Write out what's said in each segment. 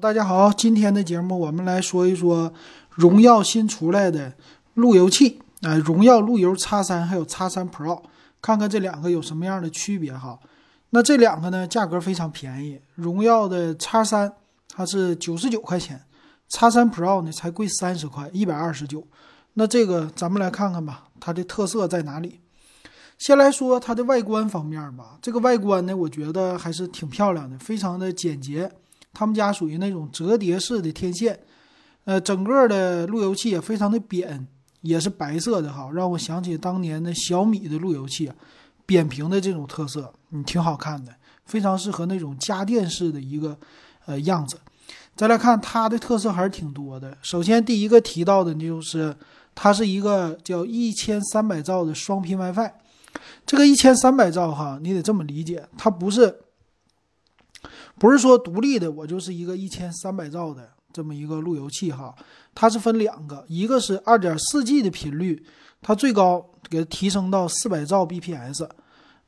大家好，今天的节目我们来说一说荣耀新出来的路由器啊，荣耀路由 X3 还有 X3 Pro， 看看这两个有什么样的区别哈。那这两个呢，价格非常便宜，荣耀的 X3 它是99块钱， X3 Pro 呢才贵30块，129。那这个咱们来看看吧，它的特色在哪里。先来说它的外观方面吧，这个外观呢，我觉得还是挺漂亮的，非常的简洁。他们家属于那种折叠式的天线，整个的路由器也非常的扁，也是白色的哈，让我想起当年的小米的路由器，扁平的这种特色，挺好看的，非常适合那种家电式的一个样子。再来看它的特色还是挺多的。首先第一个提到的就是它是一个叫1300兆的双频 WiFi。这个1300兆哈，你得这么理解，它不是说独立的，我就是一个1300兆的这么一个路由器哈，它是分两个，一个是 2.4G 的频率，它最高给它提升到400兆 bps，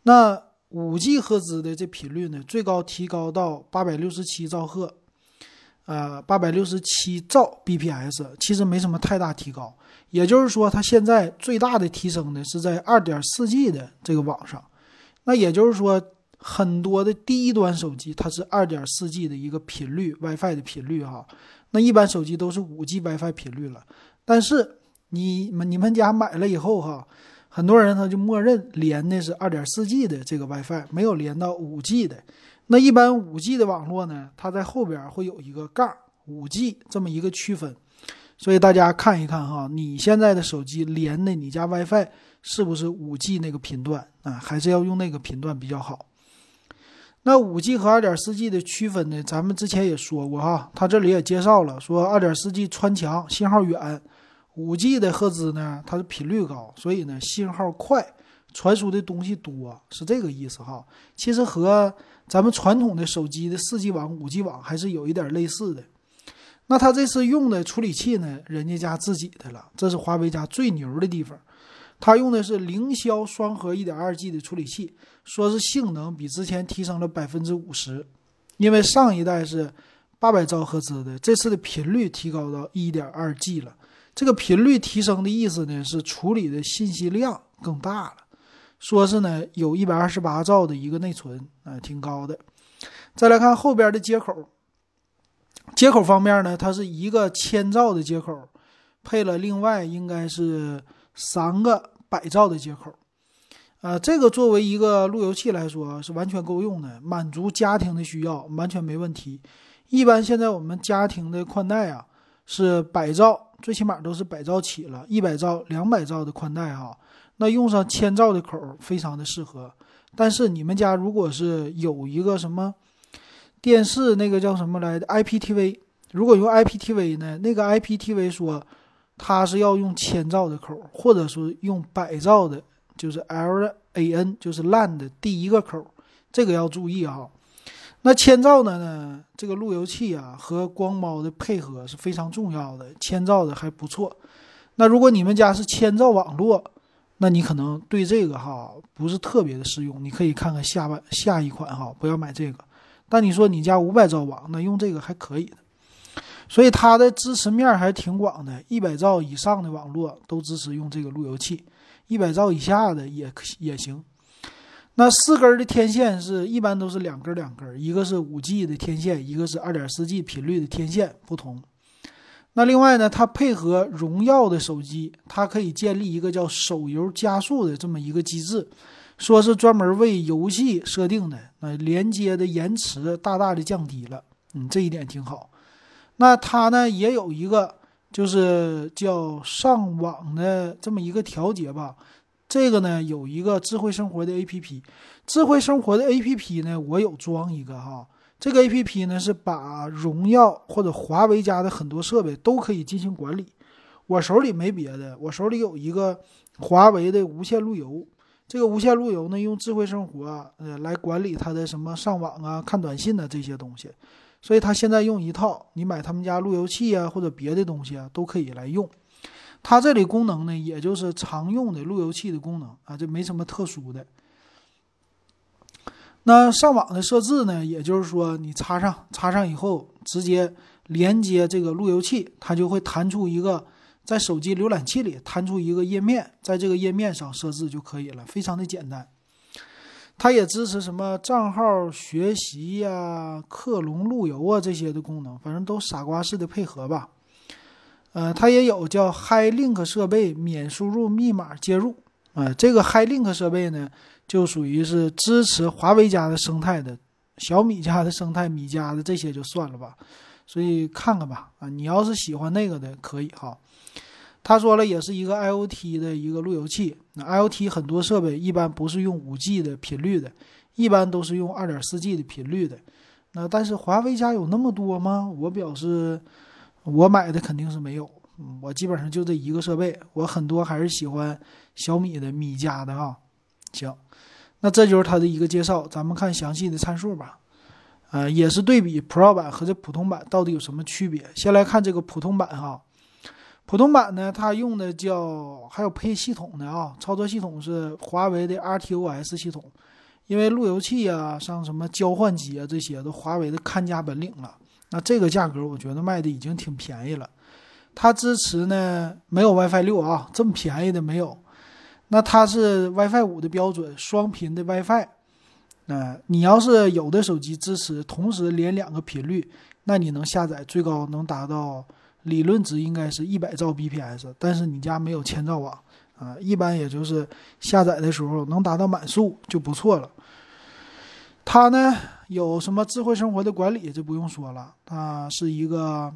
那 5G 赫兹的这频率呢，最高提高到867兆赫，867兆 bps， 其实没什么太大提高，也就是说它现在最大的提升呢是在 2.4G 的这个网上，那也就是说很多的低端手机它是 2.4G 的一个频率 WiFi 的频率哈，那一般手机都是 5G WiFi 频率了，但是你们家买了以后哈，很多人他就默认连的是 2.4G 的这个 WiFi， 没有连到 5G 的。那一般 5G 的网络呢，它在后边会有一个杠 5G 这么一个区分，所以大家看一看哈，你现在的手机连的你家 WiFi 是不是 5G 那个频段啊？还是要用那个频段比较好。那 5G 和 2.4G 的区分呢，咱们之前也说过哈，它这里也介绍了，说 2.4G 穿墙信号远， 5G 的赫兹呢它是频率高，所以呢信号快，传输的东西多，是这个意思哈。其实和咱们传统的手机的 4G 网 5G 网还是有一点类似的。那他这次用的处理器呢，人家家自己的了，这是华为家最牛的地方，他用的是凌霄双核 1.2G 的处理器，说是性能比之前提升了 50%， 因为上一代是800兆赫兹的，这次的频率提高到 1.2G 了。这个频率提升的意思呢，是处理的信息量更大了，说是呢有128兆的一个内存，挺高的。再来看后边的接口方面呢，它是一个1000兆的接口，配了另外应该是3个100兆的接口，这个作为一个路由器来说是完全够用的，满足家庭的需要完全没问题。一般现在我们家庭的宽带啊是100兆，最起码都是100兆起了，100兆、200兆的宽带哈，那用上1000兆的口非常的适合。但是你们家如果是有一个什么电视，那个叫什么来的 IPTV， 如果用 IPTV 呢，那个 IPTV 说它是要用1000兆的口，或者说用100兆的，就是 LAN 就是 LAN 的第一个口，这个要注意哈。那1000兆的呢，这个路由器啊和光猫的配合是非常重要的，1000兆的还不错。那如果你们家是1000兆网络，那你可能对这个哈不是特别的适用，你可以看看下一款哈，不要买这个。但你说你家500兆网，那用这个还可以的。所以它的支持面还挺广的，100兆以上的网络都支持用这个路由器，100兆以下的也行。那四根的天线是一般都是2根2根，一个是 5G 的天线，一个是 2.4G 频率的天线，不同。那另外呢，它配合荣耀的手机，它可以建立一个叫手游加速的这么一个机制，说是专门为游戏设定的，那连接的延迟大大的降低了，这一点挺好。那它呢也有一个就是叫上网的这么一个调节吧，这个呢有一个智慧生活的 APP， 智慧生活的 APP 呢我有装一个哈。这个 APP 呢是把荣耀或者华为家的很多设备都可以进行管理。我手里没别的，我手里有一个华为的无线路由，这个无线路由呢用智慧生活来管理它的什么上网啊、看短信的这些东西，所以它现在用一套，你买他们家路由器啊或者别的东西啊都可以来用。它这里功能呢也就是常用的路由器的功能啊，这没什么特殊的。那上网的设置呢，也就是说你插上以后直接连接这个路由器，它就会弹出一个，在手机浏览器里弹出一个页面，在这个页面上设置就可以了，非常的简单。它也支持什么账号学习呀、克隆路由啊这些的功能，反正都傻瓜式的配合吧。它也有叫 HiLink 设备免输入密码接入啊、这个 HiLink 设备呢，就属于是支持华为家的生态的，小米家的生态，米家的这些就算了吧。所以看看吧，啊，你要是喜欢那个的可以哈。他说了，也是一个 IoT 的一个路由器。那 IoT 很多设备一般不是用 5G 的频率的，一般都是用 2.4G 的频率的。那但是华为家有那么多吗？我表示我买的肯定是没有，我基本上就这一个设备，我很多还是喜欢小米的、米家的哈。行，那这就是它的一个介绍，咱们看详细的参数吧。也是对比 Pro 版和这普通版到底有什么区别。先来看这个普通版哈。普通版呢，它用的叫，还有配系统的啊，操作系统是华为的 RTOS 系统，因为路由器啊，像什么交换机啊这些都华为的看家本领了。那这个价格我觉得卖的已经挺便宜了。它支持呢没有 WiFi 6啊，这么便宜的没有。那它是 WiFi 5的标准，双频的 WiFi。你要是有的手机支持同时连两个频率，那你能下载最高能达到。理论值应该是100兆 bps， 但是你家没有千兆网啊，一般也就是下载的时候能达到满速就不错了。它呢有什么智慧生活的管理，这不用说了，它是一个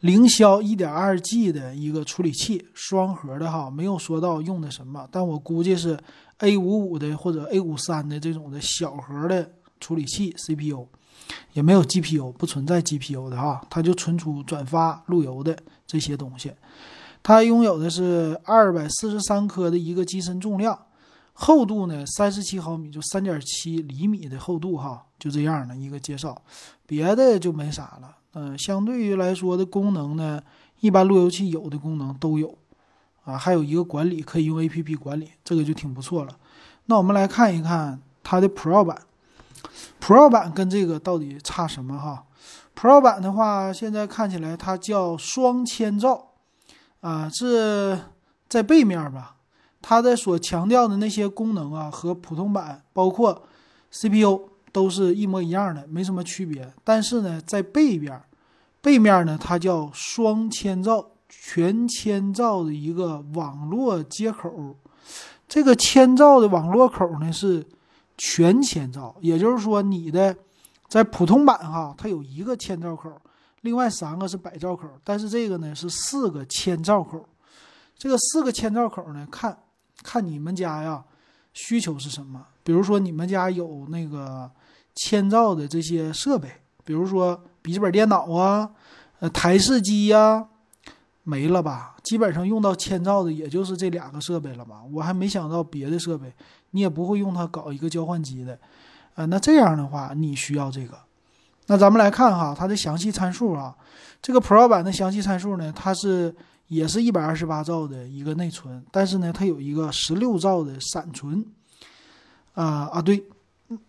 凌霄 1.2G 的一个处理器，双核的哈，没有说到用的什么，但我估计是 A55 的或者 A53 的这种的小核的处理器 CPU。也没有 GPU， 不存在 GPU 的哈，它就存储、转发、路由的这些东西。它拥有的是243颗的一个机身重量，厚度呢37毫米，就 3.7 厘米的厚度哈，就这样的一个介绍，别的就没啥了。相对于来说的功能呢，一般路由器有的功能都有啊，还有一个管理可以用 APP 管理，这个就挺不错了。那我们来看一看它的 Pro 版。Pro 版跟这个到底差什么哈 ？Pro 版的话，现在看起来它叫双千兆，啊，是在背面吧？它的所强调的那些功能啊，和普通版包括 CPU 都是一模一样的，没什么区别。但是呢，在背面呢，它叫双千兆、全千兆的一个网络接口。这个千兆的网络口呢是。全千兆，也就是说你的在普通版哈，它有一个千兆口，另外3个是百兆口，但是这个呢是4个千兆口。这个4个千兆口呢，看你们家呀需求是什么。比如说你们家有那个千兆的这些设备，比如说笔记本电脑啊、台式机呀，没了吧？基本上用到千兆的也就是这2个设备了吧？我还没想到别的设备。你也不会用它搞一个交换机的，那这样的话你需要这个。那咱们来看哈，它的详细参数啊，这个 Pro 版的详细参数呢，它也是128兆的一个内存，但是呢，它有一个16兆的闪存，对，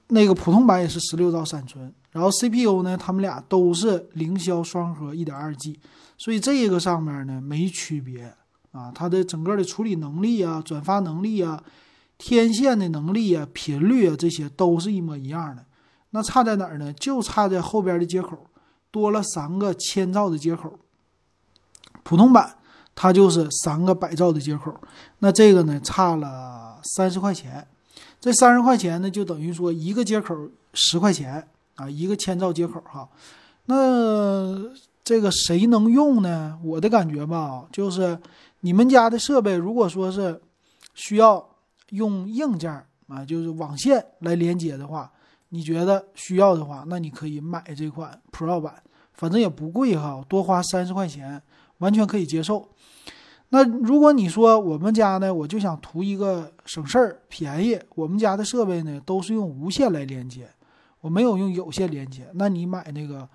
那个普通版也是16兆闪存。然后 CPU 呢，他们俩都是凌霄双核 1.2G， 所以这个上面呢没区别啊，它的整个的处理能力啊、转发能力啊。天线的能力啊、频率啊，这些都是一模一样的。那差在哪儿呢？就差在后边的接口，多了3个千兆的接口。普通版它就是3个百兆的接口。那这个呢，差了30块钱。这30块钱呢，就等于说一个接口10块钱啊，一个千兆接口哈。那这个谁能用呢？我的感觉吧，就是你们家的设备，如果说是需要。用硬件啊，就是网线来连接的话，你觉得需要的话，那你可以买这款 Pro 版，反正也不贵哈，多花30块钱完全可以接受。那如果你说我们家呢，我就想图一个省事儿、便宜，我们家的设备呢都是用无线来连接，我没有用有线连接，那你买那个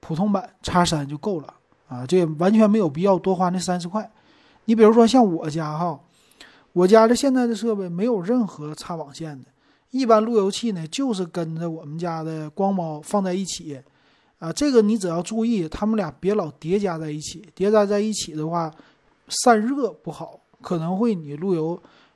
普通版 X3 就够了啊，这完全没有必要多花那30块。你比如说像我家哈。我家的现在的设备没有任何插网线的，一般路由器呢就是跟着我们家的光猫放在一起啊，这个你只要注意，他们俩别老叠加在一起，叠加在一起的话散热不好，可能会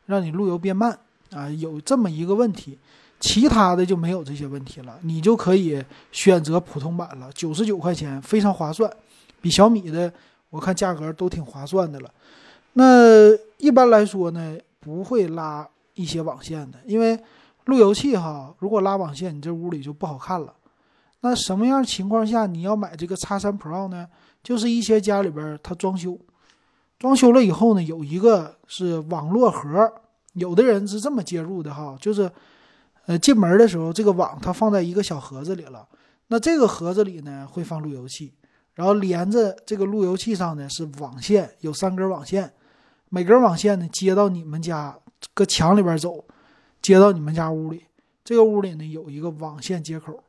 让你路由变慢啊，有这么一个问题。其他的就没有这些问题了，你就可以选择普通版了，99块钱非常划算，比小米的我看价格都挺划算的了。那一般来说呢不会拉一些网线的，因为路由器哈，如果拉网线你这屋里就不好看了。那什么样情况下你要买这个 X3 Pro 呢？就是一些家里边它装修了以后呢，有一个是网络盒，有的人是这么介入的哈，就是进门的时候这个网它放在一个小盒子里了，那这个盒子里呢会放路由器，然后连着这个路由器上呢是网线，有3根网线，每根网线呢接到你们家搁墙里边走，接到你们家屋里，这个屋里呢有一个网线接口。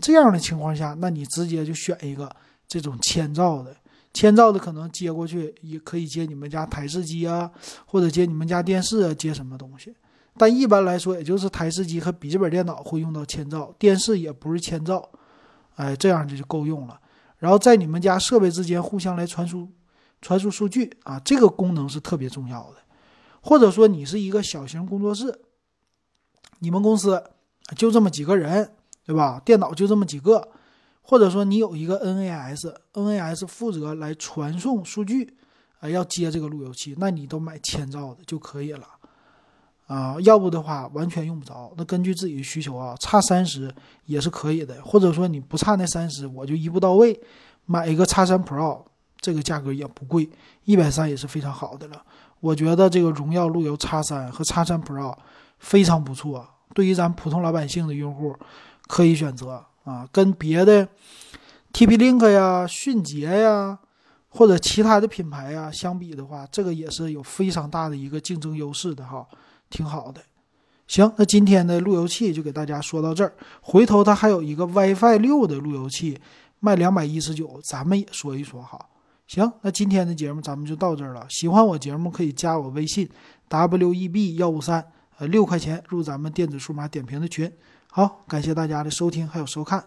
这样的情况下，那你直接就选一个这种千兆的，可能接过去也可以接你们家台式机啊，或者接你们家电视啊，接什么东西。但一般来说也就是台式机和笔记本电脑会用到1000兆，电视也不是1000兆，哎，这样就够用了。然后在你们家设备之间互相来传输数据啊，这个功能是特别重要的。或者说你是一个小型工作室，你们公司就这么几个人，对吧？电脑就这么几个，或者说你有一个 NAS 负责来传送数据，要接这个路由器，那你都买1000兆的就可以了啊，要不的话完全用不着。那根据自己的需求啊，差30也是可以的，或者说你不差那30，我就一步到位买一个 X3 Pro， 这个价格也不贵，130也是非常好的了。我觉得这个荣耀路由 X3 和 X3 Pro 非常不错，对于咱普通老百姓的用户可以选择啊，跟别的 TP-Link 呀、迅捷呀或者其他的品牌呀相比的话，这个也是有非常大的一个竞争优势的哈，挺好的。行，那今天的路由器就给大家说到这儿，回头它还有一个 WiFi 6的路由器卖219，咱们也说一说哈。行，那今天的节目咱们就到这儿了，喜欢我节目可以加我微信 WEB153，6块钱入咱们电子数码点评的群。好，感谢大家的收听还有收看。